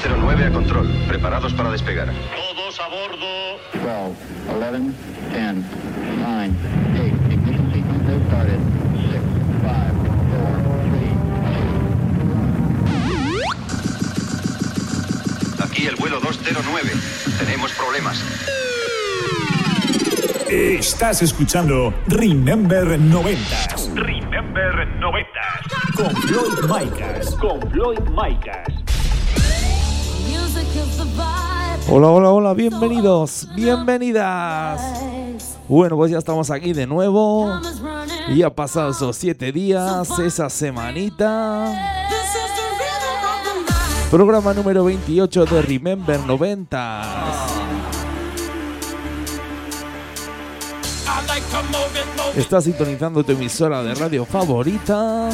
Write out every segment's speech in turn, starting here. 209 a control. Preparados para despegar. Todos a bordo. 12, 11, 10, 9, 8. Ignition sequence started. 6, 5, 4, 3, 2. Aquí el vuelo 209. Tenemos problemas. Estás escuchando Remember 90. Remember 90. Con Floyd Maicas. Hola, hola, hola, bienvenidos, bienvenidas. Bueno, pues ya estamos aquí de nuevo. Y ha pasado esos 7 días, esa semanita. Programa número 28 de Remember 90. Estás sintonizando tu emisora de radio favorita.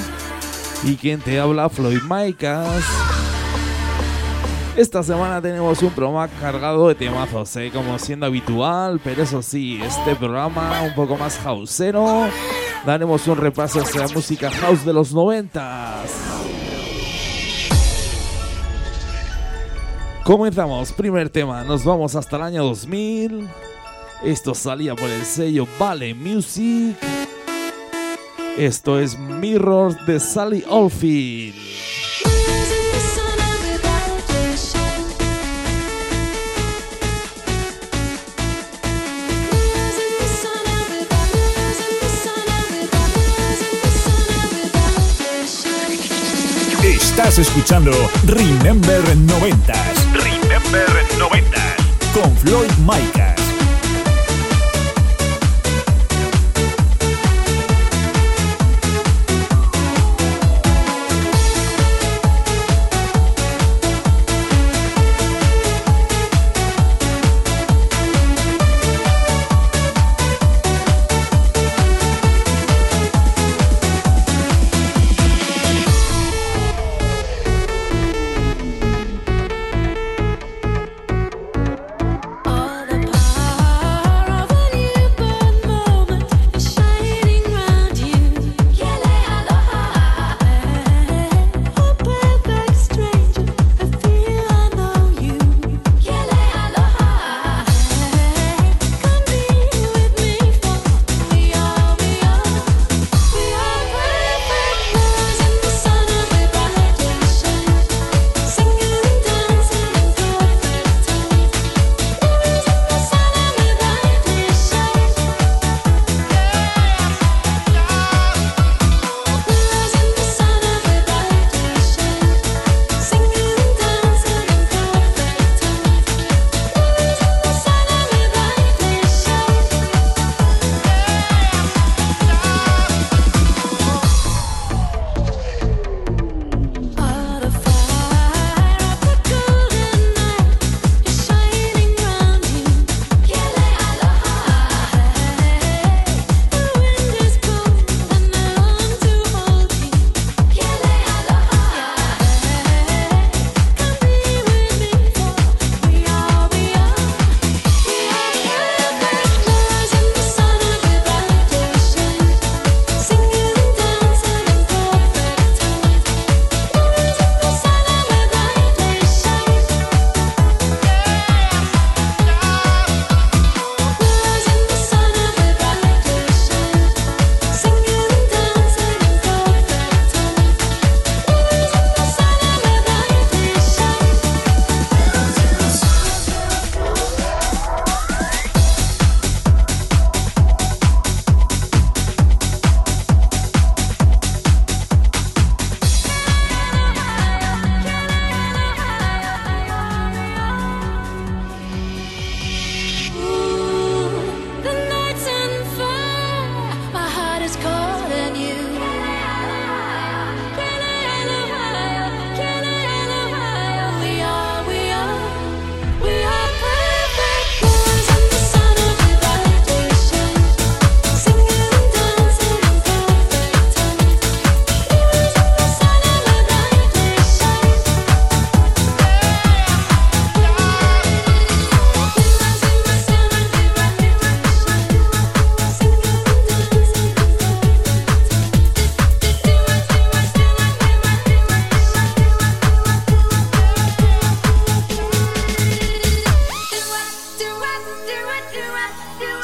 Y quien te habla, Floyd Maicas. Esta semana tenemos un programa cargado de temazos, como siendo habitual. Pero eso sí, este programa un poco más houseero. Daremos un repaso hacia la música house de los 90s. Comenzamos, primer tema, nos vamos hasta el año 2000. Esto salía por el sello Vale Music. Esto es Mirrors de Sally Oldfield. Estás escuchando Remember 90s. Remember 90s. Con Floyd Maicas.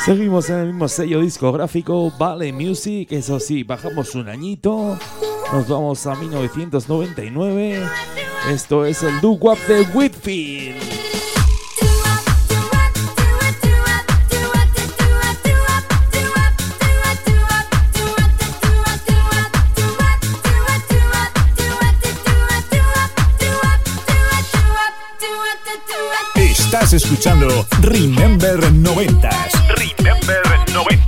Seguimos en el mismo sello discográfico, Vale Music. Eso sí, bajamos un añito. Nos vamos a 1999. Esto es el doo-wop de Whitfield. Estás escuchando Remember 90. Remember 90.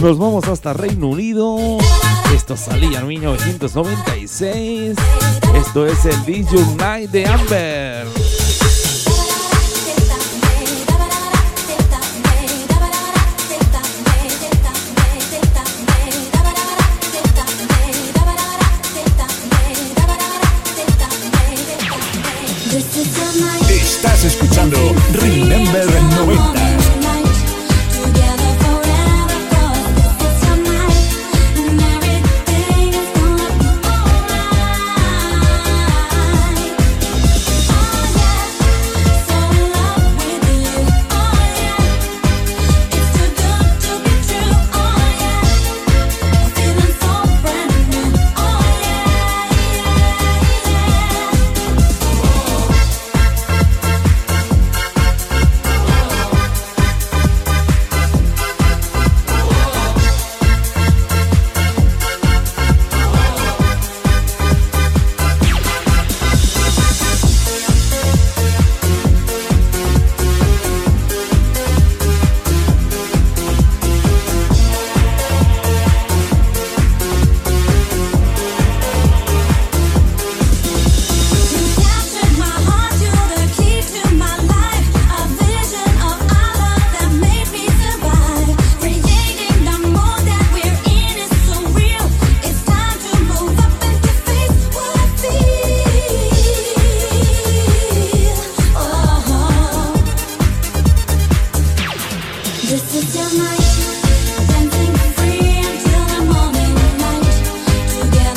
Nos vamos hasta Reino Unido. Esto salía en 1996. Esto es el DJ Night de Amber. Estás escuchando Remember 90. Dancing free until the moment of night. Together.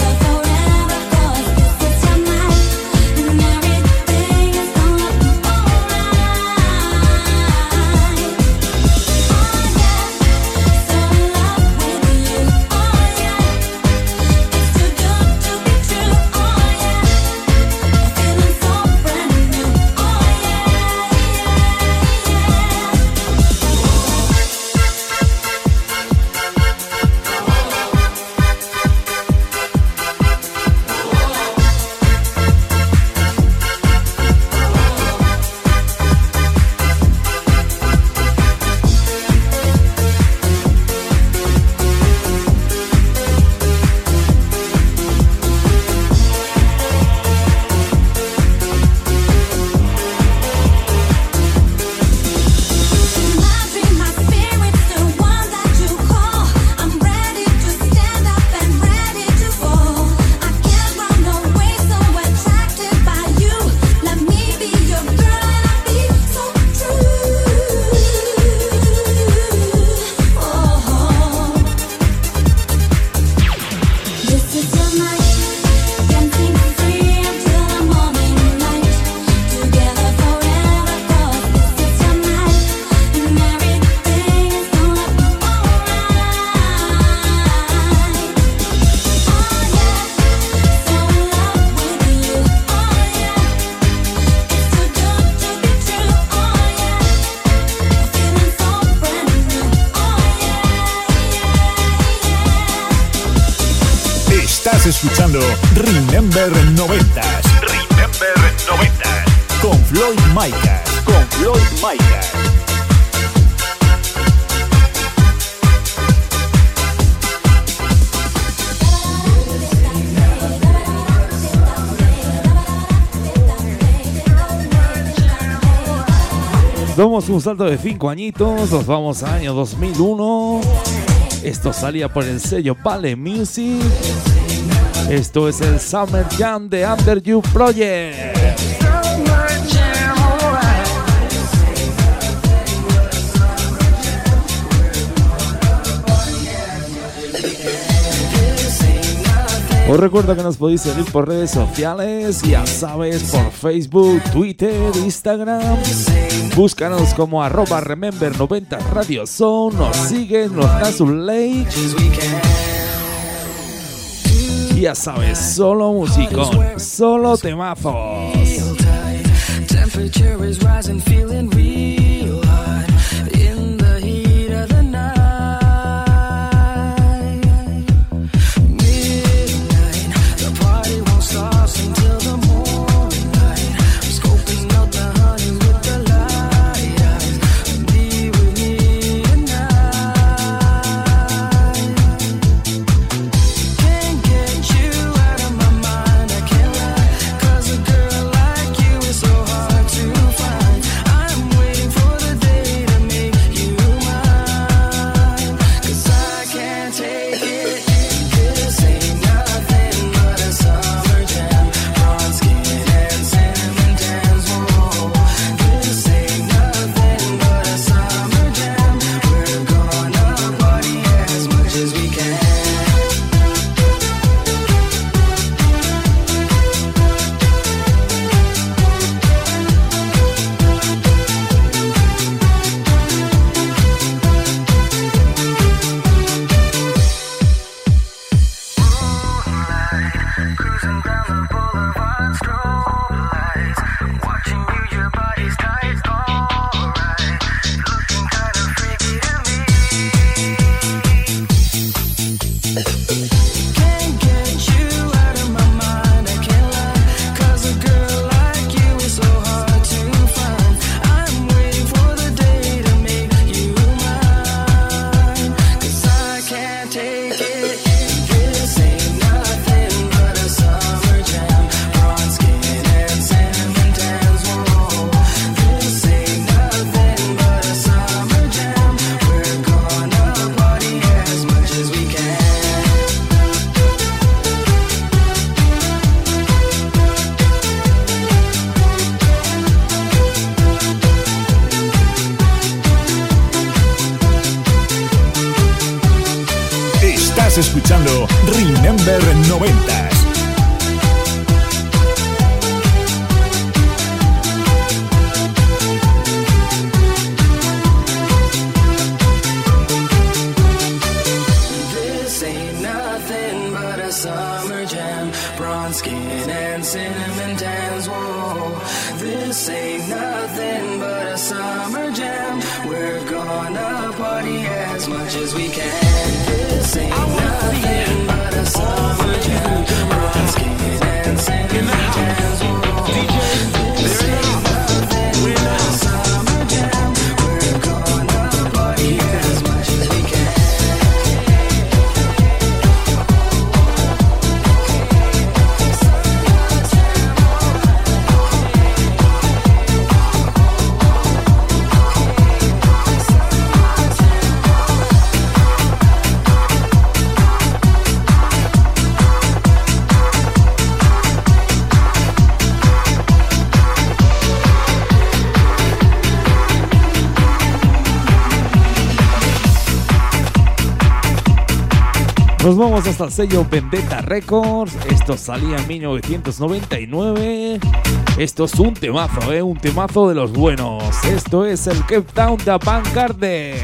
Estás escuchando Remember 90. Remember 90. Con Floyd Maicas. Con Floyd Maicas. Damos un salto de 5 añitos, nos vamos a año 2001. Esto salía por el sello Vale Music. Esto es el Summer Jam de Under You Project. Os recuerdo que nos podéis seguir por redes sociales, ya sabes, por Facebook, Twitter, Instagram. Búscanos como @Remember90RadioShow, nos sigues, nos das un like. Ya sabes, solo musicón, solo temazos. Escuchando Remember 90. Nos vamos hasta el sello Vendetta Records. Esto salía en 1999. Esto es un temazo, un temazo de los buenos. Esto es el Cape Town de Apancarte.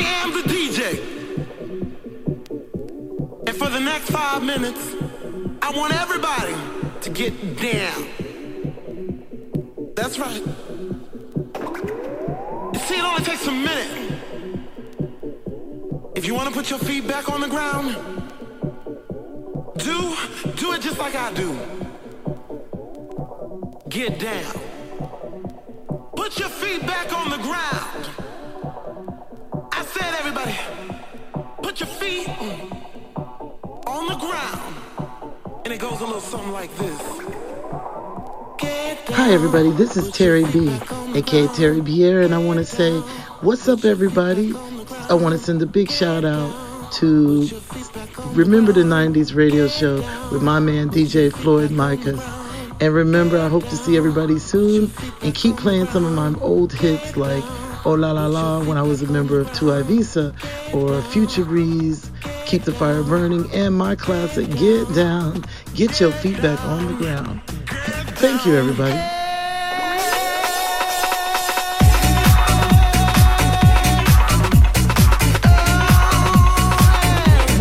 I am the DJ. And for the next 5 minutes, I want everybody to get down. That's right. You see, it only takes a minute. If you want to put your feet back on the ground, do it just like I do. Get down. Put your feet back on the ground. I said, everybody, put your feet on the ground. And it goes a little something like this. Hi everybody, this is Terry B, aka Terry Pierre, and I want to say, what's up everybody? I want to send a big shout out to Remember the 90s radio show with my man DJ Floyd Maicas. And remember, I hope to see everybody soon, and keep playing some of my old hits like Oh La La La when I was a member of 2 Eivissa, or Future Breeze, Keep the Fire Burning, and my classic Get Down. Get your feet back on the ground. Thank you, everybody.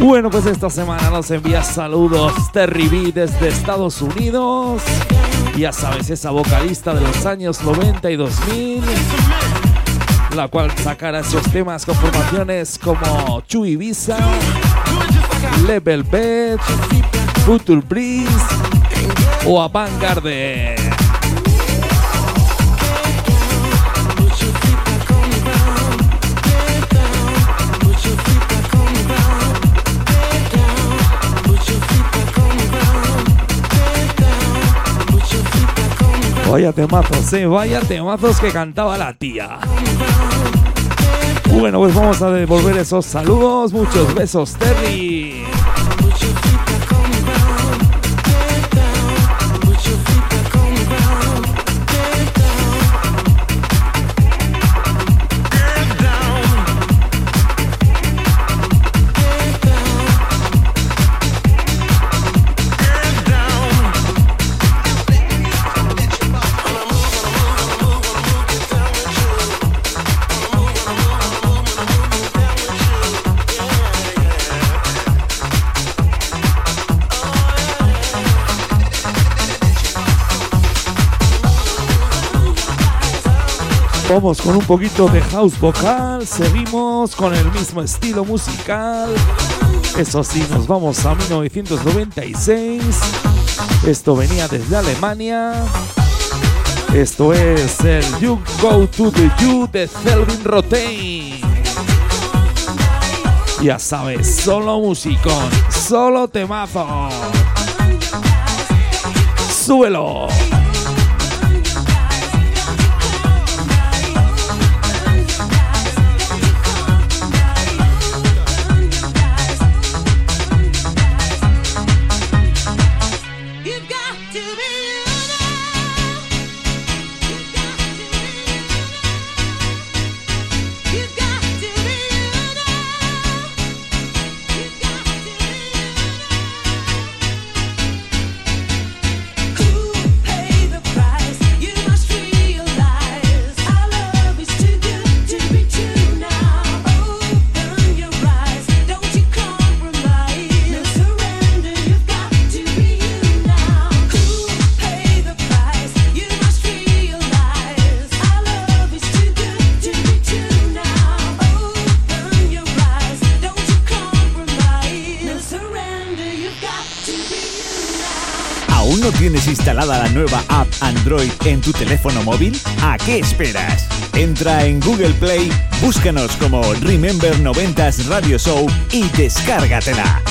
Bueno, pues esta semana nos envía saludos Terry B desde Estados Unidos. Ya sabes, esa vocalista de los años 90 y 2000, la cual sacará esos temas con formaciones como 2 Eivissa, Level Best, Future Breeze o Apancarte. Vaya temazos, vaya temazos que cantaba la tía. Bueno, pues vamos a devolver esos saludos. Muchos besos, Terry. Vamos con un poquito de house vocal, seguimos con el mismo estilo musical. Eso sí, nos vamos a 1996. Esto venía desde Alemania. Esto es el You Go to the You de Zeldin Roten. Ya sabes, solo musicón, solo temazo. ¡Súbelo! Instalada la nueva app Android en tu teléfono móvil? ¿A qué esperas? Entra en Google Play, búscanos como Remember 90s Radio Show y descárgatela.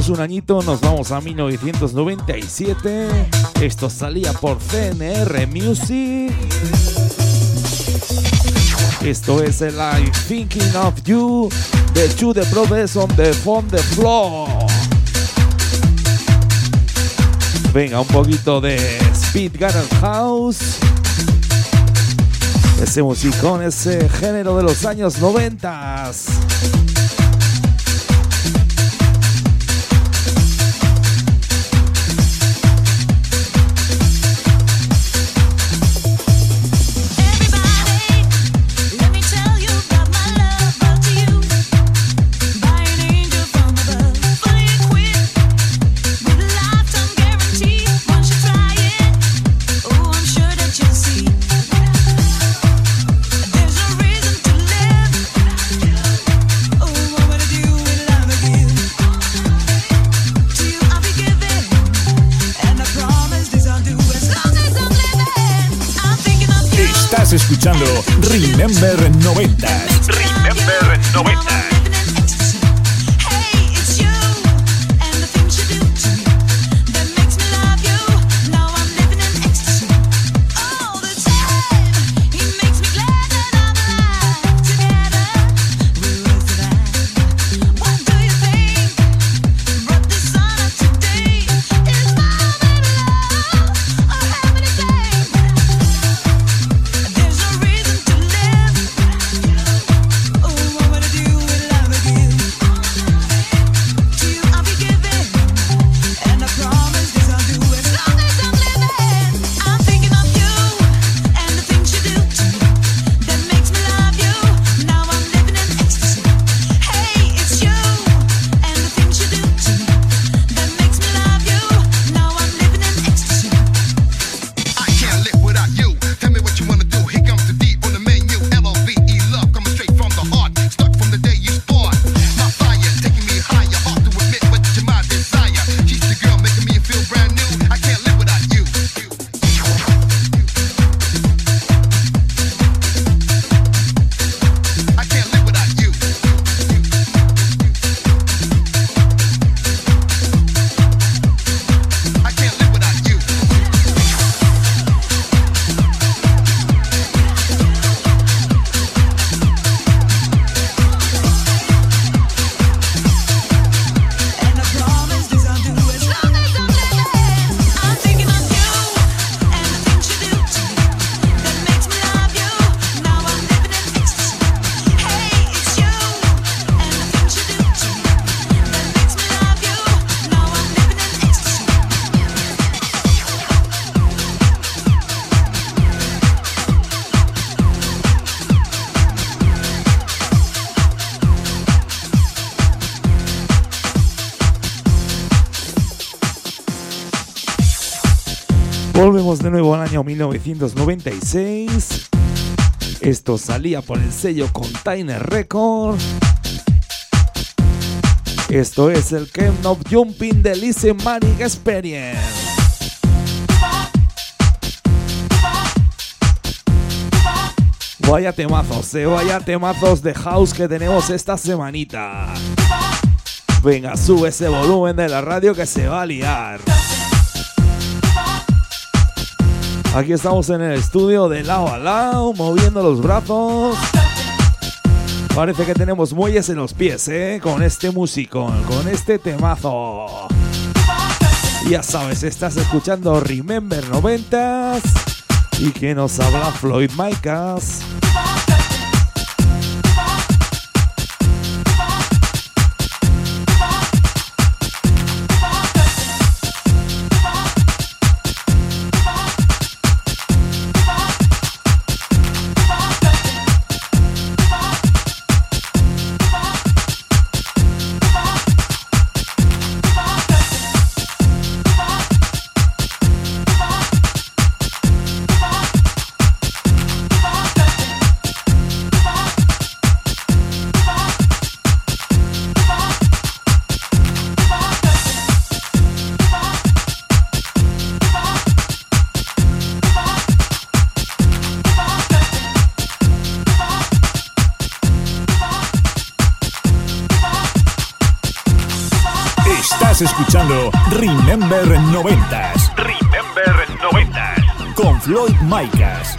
Subimos un añito, nos vamos a 1997. Esto salía por CNR Music. Esto es el I'm Thinking of You de Chu the Proves on the Floor. Venga, un poquito de Speed Garden House. Ese musicón, ese género de los años 90s. Escuchando Remember 90. Remember 90. Volvemos de nuevo al año 1996. Esto salía por el sello Container Records. Esto es el Kemnop Jumping de Listen Manic Experience. Vaya temazos, vaya temazos de house que tenemos esta semanita. Venga, sube ese volumen de la radio que se va a liar. Aquí estamos en el estudio de lado a lado, moviendo los brazos. Parece que tenemos muelles en los pies, con este musicón, con este temazo. Ya sabes, estás escuchando Remember 90s y que nos habla Floyd Maicas. Estás escuchando Remember 90s. Remember 90s. Con Floyd Maicas.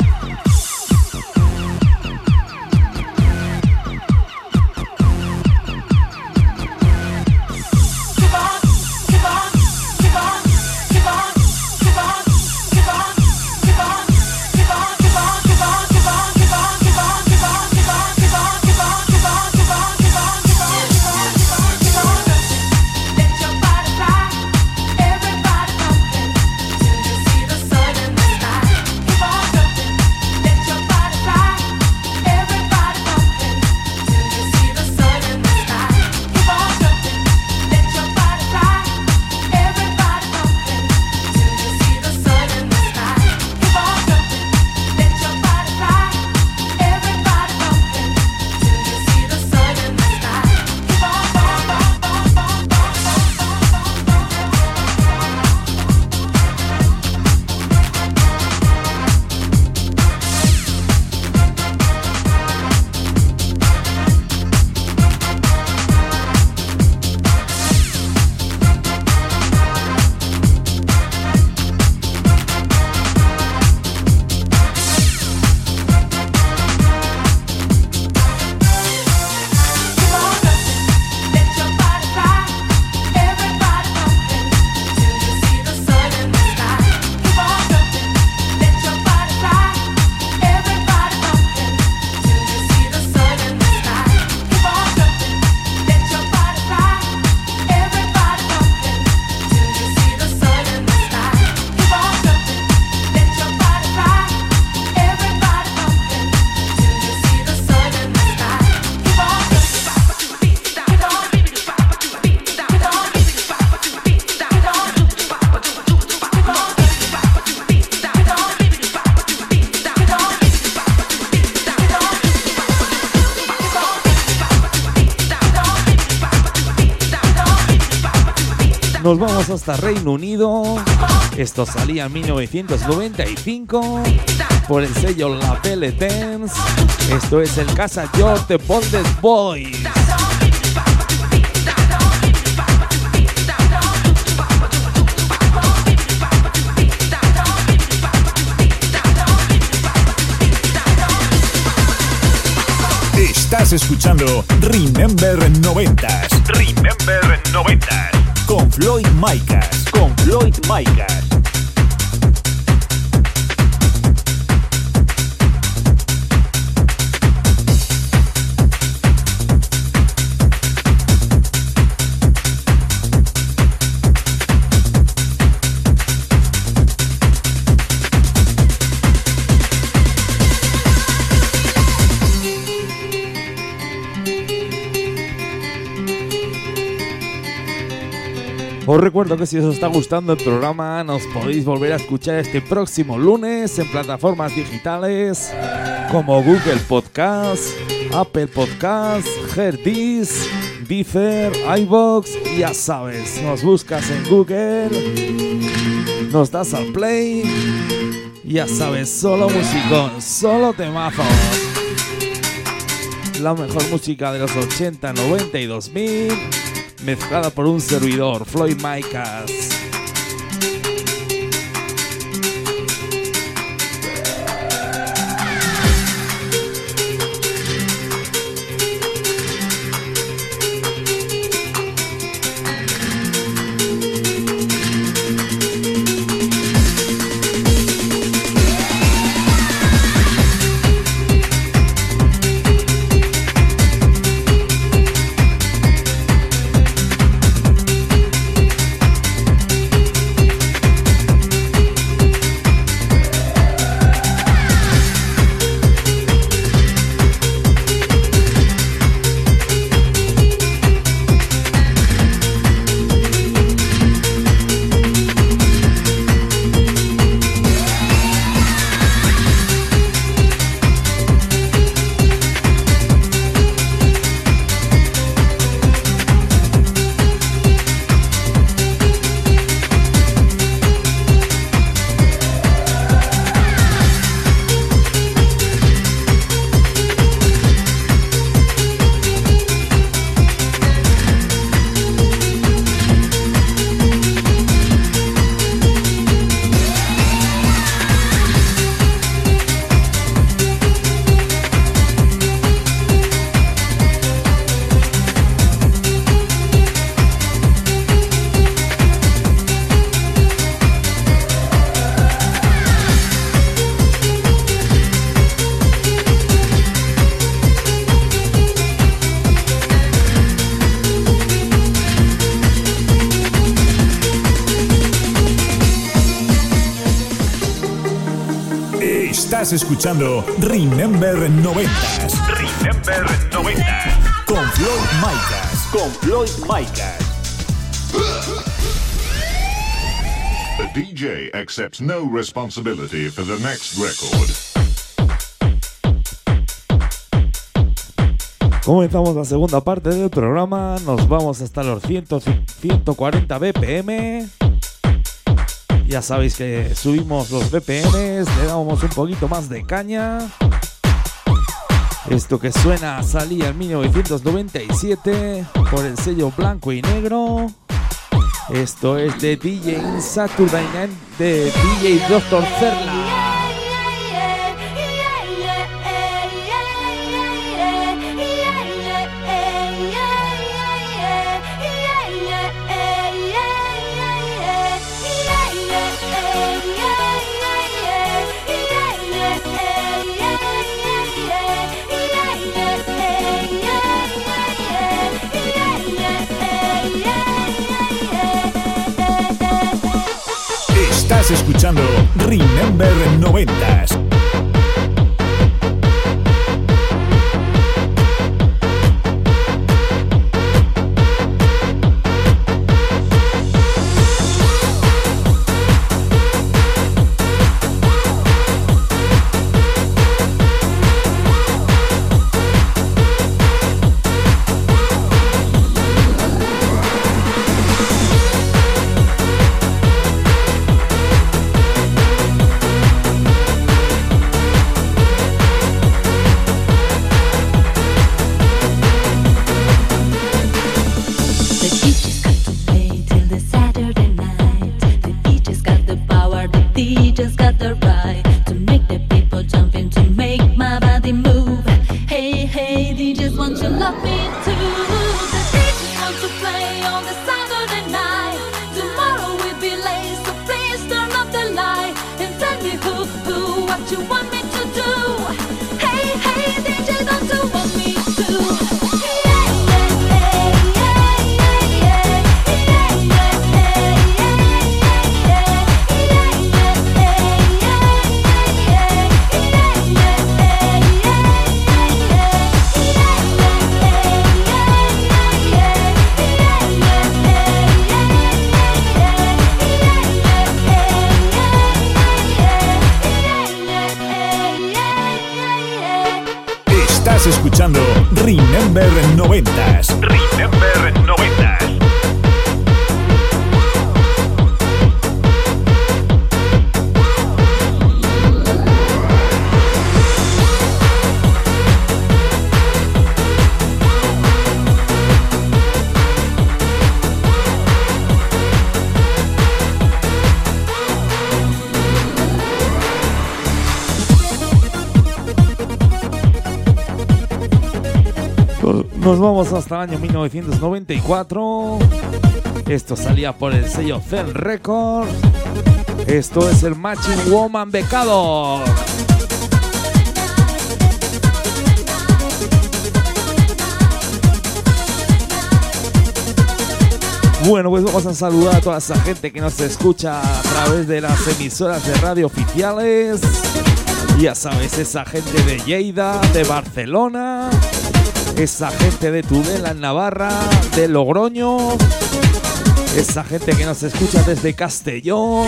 Nos vamos hasta Reino Unido. Esto salía en 1995 por el sello La Pelle Tens. Esto es el Casa Yo Bondes Boy. Estás escuchando Remember 90s. Remember 90s. Con Floyd Maicas, con Floyd Maicas. Os recuerdo que si os está gustando el programa, nos podéis volver a escuchar este próximo lunes en plataformas digitales como Google Podcast, Apple Podcast, Herdis, Deezer, iVoox, y ya sabes, nos buscas en Google, nos das al play, ya sabes, solo musicón, solo temazos. La mejor música de los 80, 90 y 2000. Mezclada por un servidor, Floyd Maicas. Estás escuchando Remember 90. Remember 90. Con Floyd Maicas. Con Floyd Maicas. The DJ accepts no responsibility for the next record. Comenzamos la segunda parte del programa. Nos vamos hasta los 140 BPM. Ya sabéis que subimos los BPMs, le damos un poquito más de caña. Esto que suena salía en 1997 por el sello Blanco y Negro. Esto es de DJ in Saturday Night de DJ Dr. Serla. Estás escuchando Remember 90s. Escuchando Remember 90s. Remember 90s. Nos vamos hasta el año 1994. Esto salía por el sello Zen Records. Esto es el Matching Woman Becado. Bueno, pues vamos a saludar a toda esa gente que nos escucha a través de las emisoras de radio oficiales. Ya sabes, esa gente de Lleida, de Barcelona, esa gente de Tudela en Navarra, de Logroño, esa gente que nos escucha desde Castellón,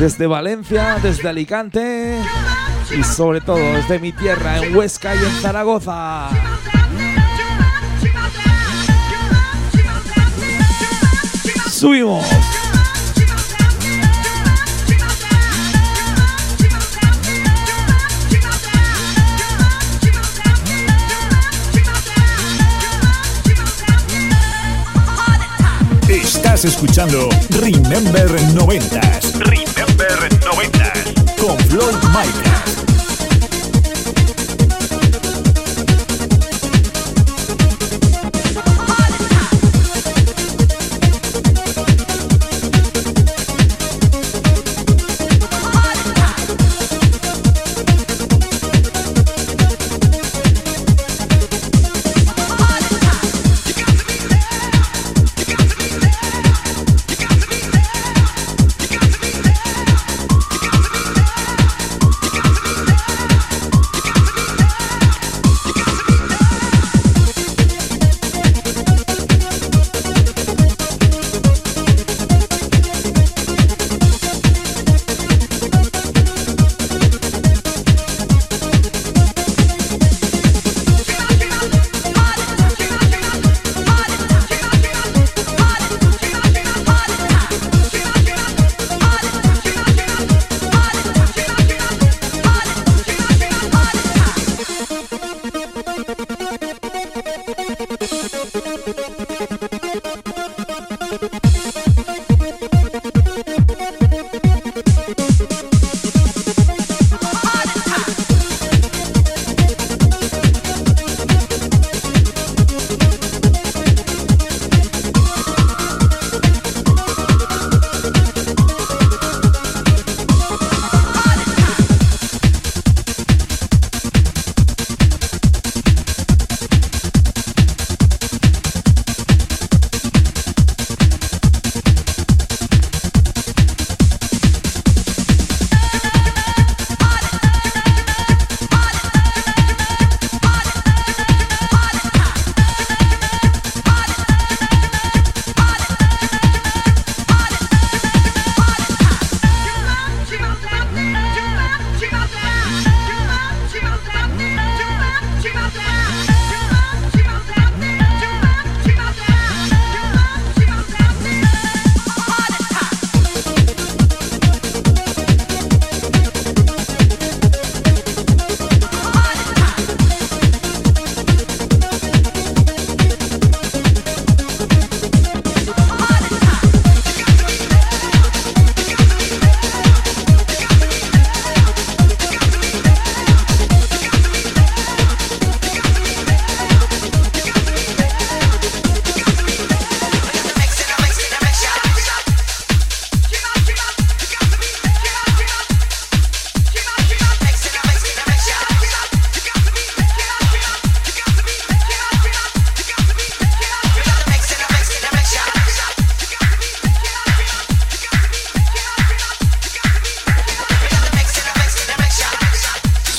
desde Valencia, desde Alicante y sobre todo desde mi tierra en Huesca y en Zaragoza. ¡Subimos! Estás escuchando Remember 90s. Remember 90s. Con Floyd Maicas.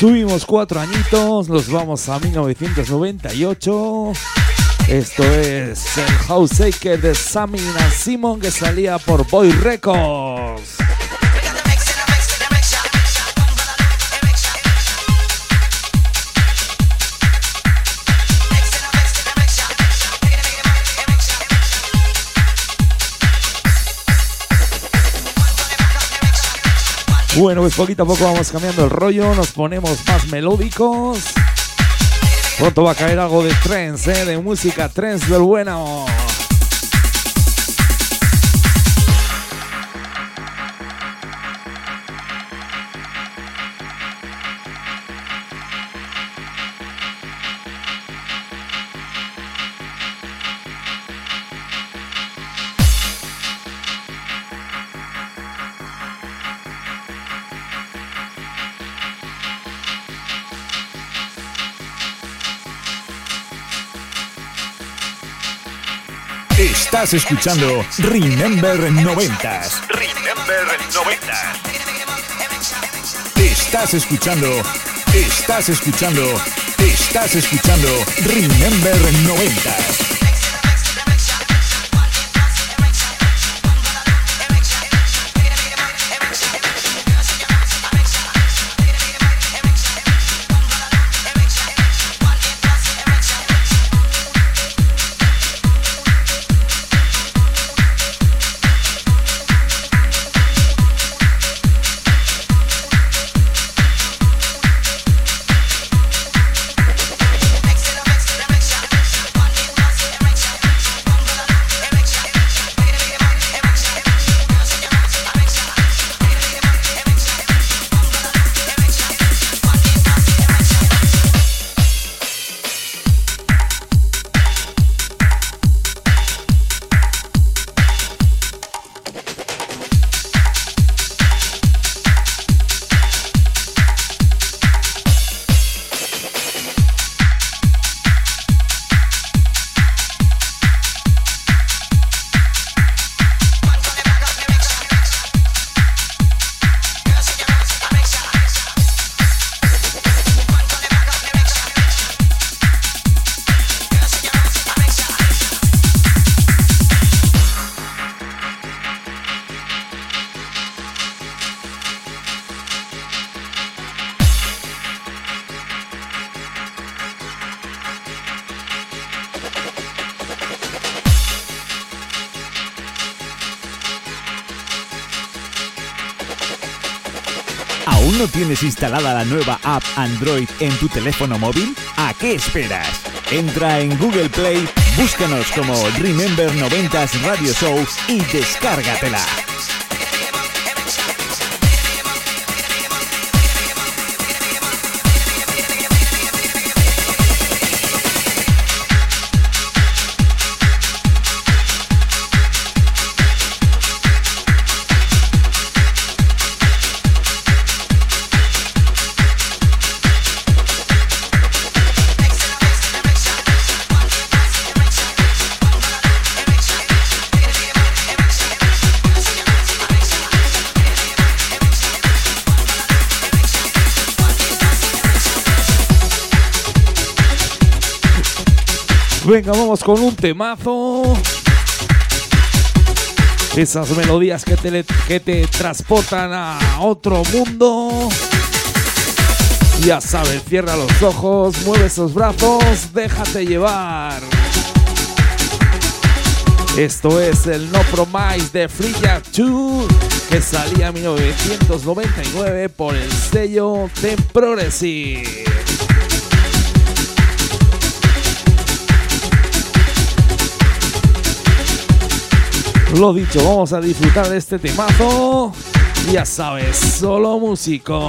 Subimos 4 añitos, nos vamos a 1998. Esto es el House Shaker de Samina Simon, que salía por Boy Records. Bueno, pues poquito a poco vamos cambiando el rollo, nos ponemos más melódicos. Pronto va a caer algo de trance, de música trance del bueno. Estás escuchando Remember 90. Remember 90. Estás escuchando Remember 90. ¿No tienes instalada la nueva app Android en tu teléfono móvil? ¿A qué esperas? Entra en Google Play, búscanos como Remember 90s Radio Show y descárgatela. Venga, vamos con un temazo. Esas melodías que te transportan a otro mundo. Ya sabes, cierra los ojos, mueve esos brazos, déjate llevar. Esto es el No Promise de Your 2, que salía en 1999 por el sello de Progressive. Lo dicho, vamos a disfrutar de este temazo. Ya sabes, solo músico.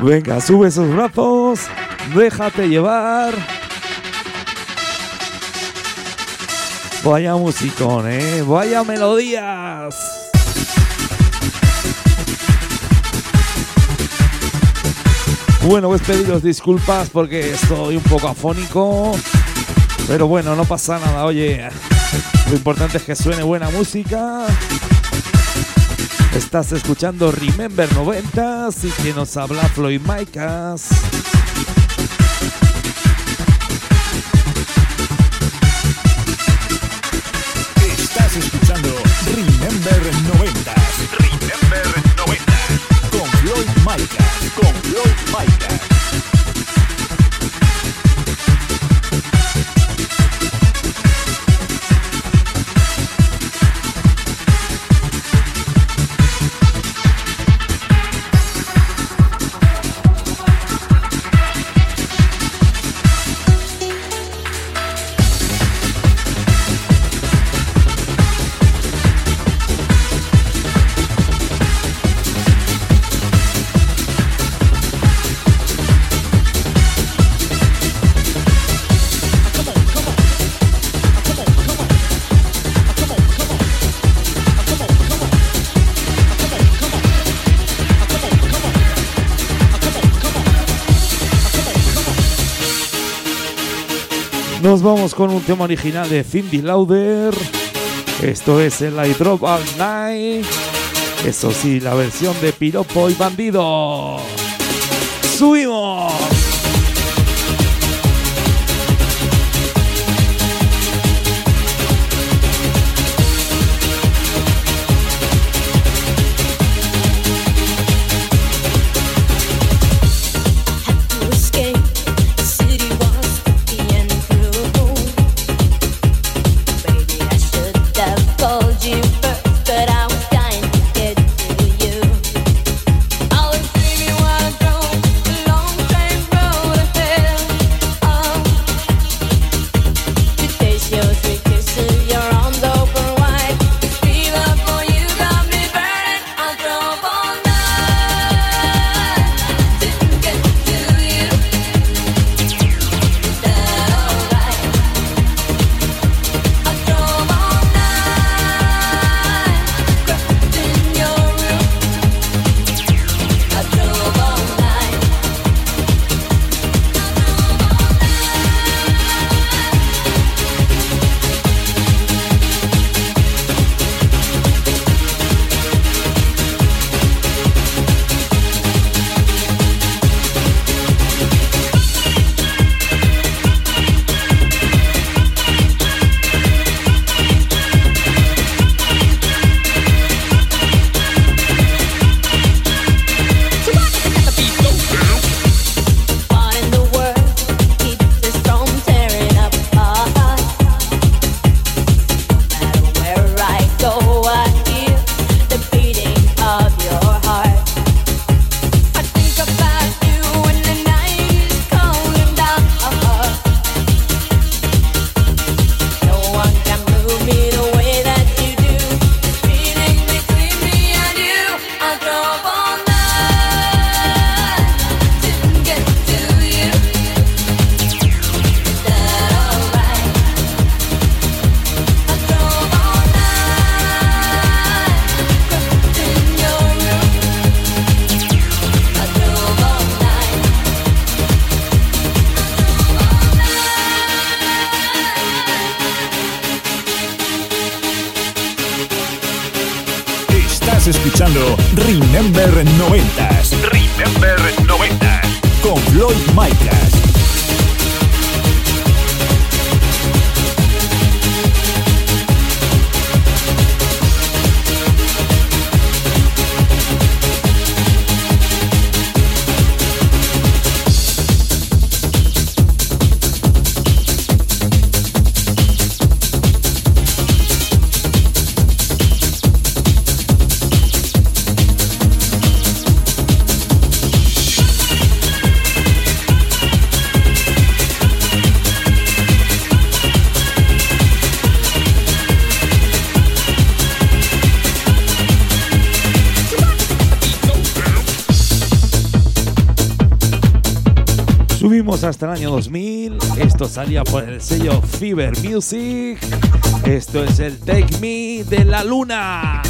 Venga, sube esos brazos, déjate llevar. Vaya musicón, ¿eh? Vaya melodías. Bueno, pues pediros disculpas porque estoy un poco afónico, pero bueno, no pasa nada, oye, lo importante es que suene buena música. Estás escuchando Remember 90 y que nos habla Floyd Maicas. Estás escuchando Remember 90. Remember 90 con Floyd Maicas. Con Floyd Maicas. Nos vamos con un tema original de Cindy Lauder. Esto es el I Drop All Night. Eso sí, la versión de Piropo y Bandido. ¡Subimos! fuimos hasta el año 2000. Esto salía por el sello Fever Music. Esto es el Take Me de La Luna.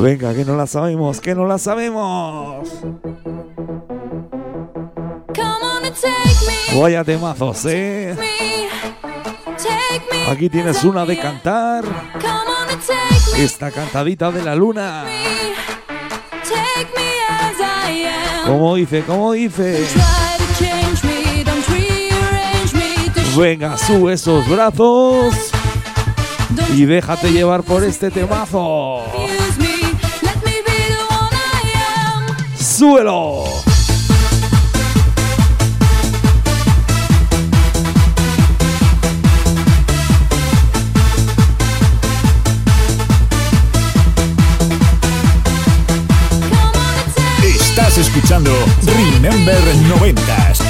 Venga, que no la sabemos, que no la sabemos. Vaya temazos, ¿eh? Aquí tienes una de cantar. Esta cantadita de La Luna. Como dice, como dice. Venga, sube esos brazos y déjate llevar por este temazo. ¡Súbelo! Estás escuchando Remember 90s.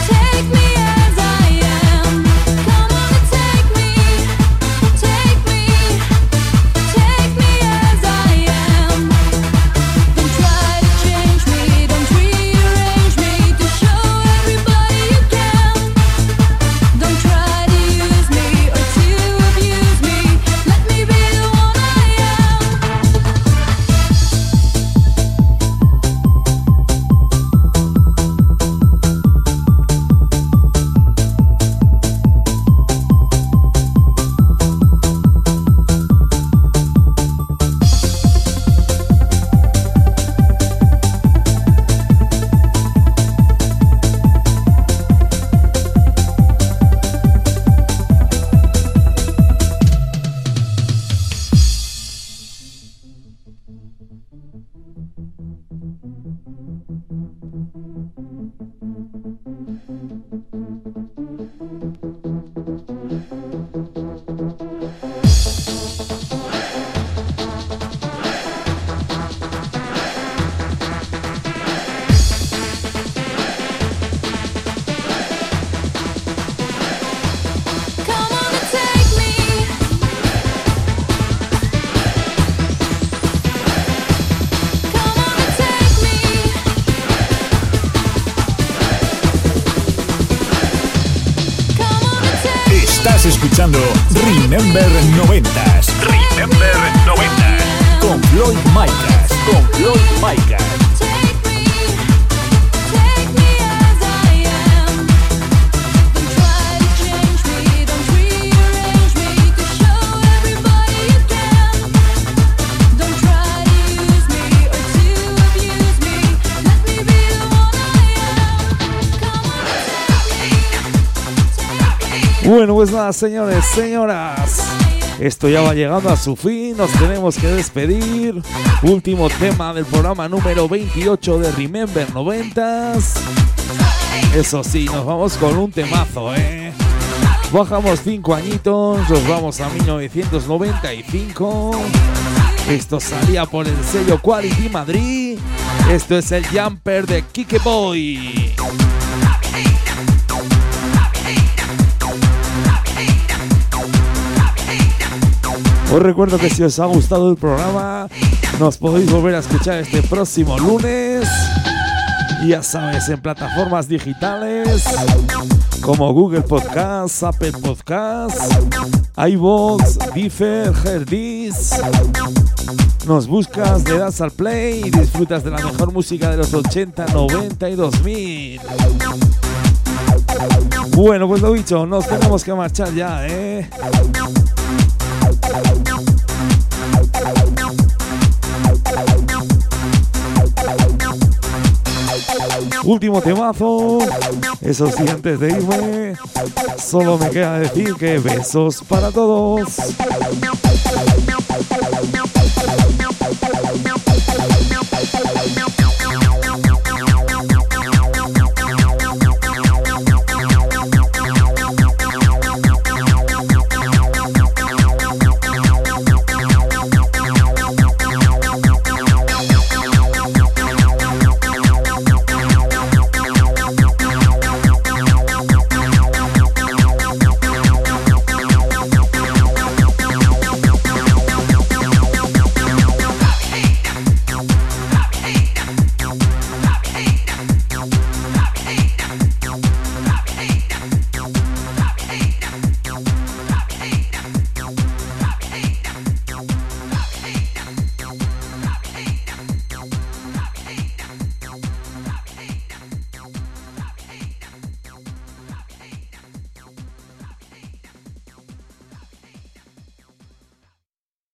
Escuchando Remember 90s. Remember 90s. Con Floyd Maicas. Con Floyd Maicas. Bueno, pues nada, señores, señoras, esto ya va llegando a su fin, nos tenemos que despedir. Último tema del programa número 28 de Remember 90s. Eso sí, nos vamos con un temazo, ¿eh? Bajamos 5 añitos, nos vamos a 1995. Esto salía por el sello Quality Madrid. Esto es el Jumper de Kike Boy. Os recuerdo que si os ha gustado el programa, nos podéis volver a escuchar este próximo lunes. Ya sabes, en plataformas digitales como Google Podcasts, Apple Podcasts, iVoox, Deezer, Herdis. Nos buscas, le das al play y disfrutas de la mejor música de los 80, 90 y 2000. Bueno, pues lo dicho, nos tenemos que marchar ya, ¿eh? Último temazo. Eso sí, antes de irme, solo me queda decir que besos para todos.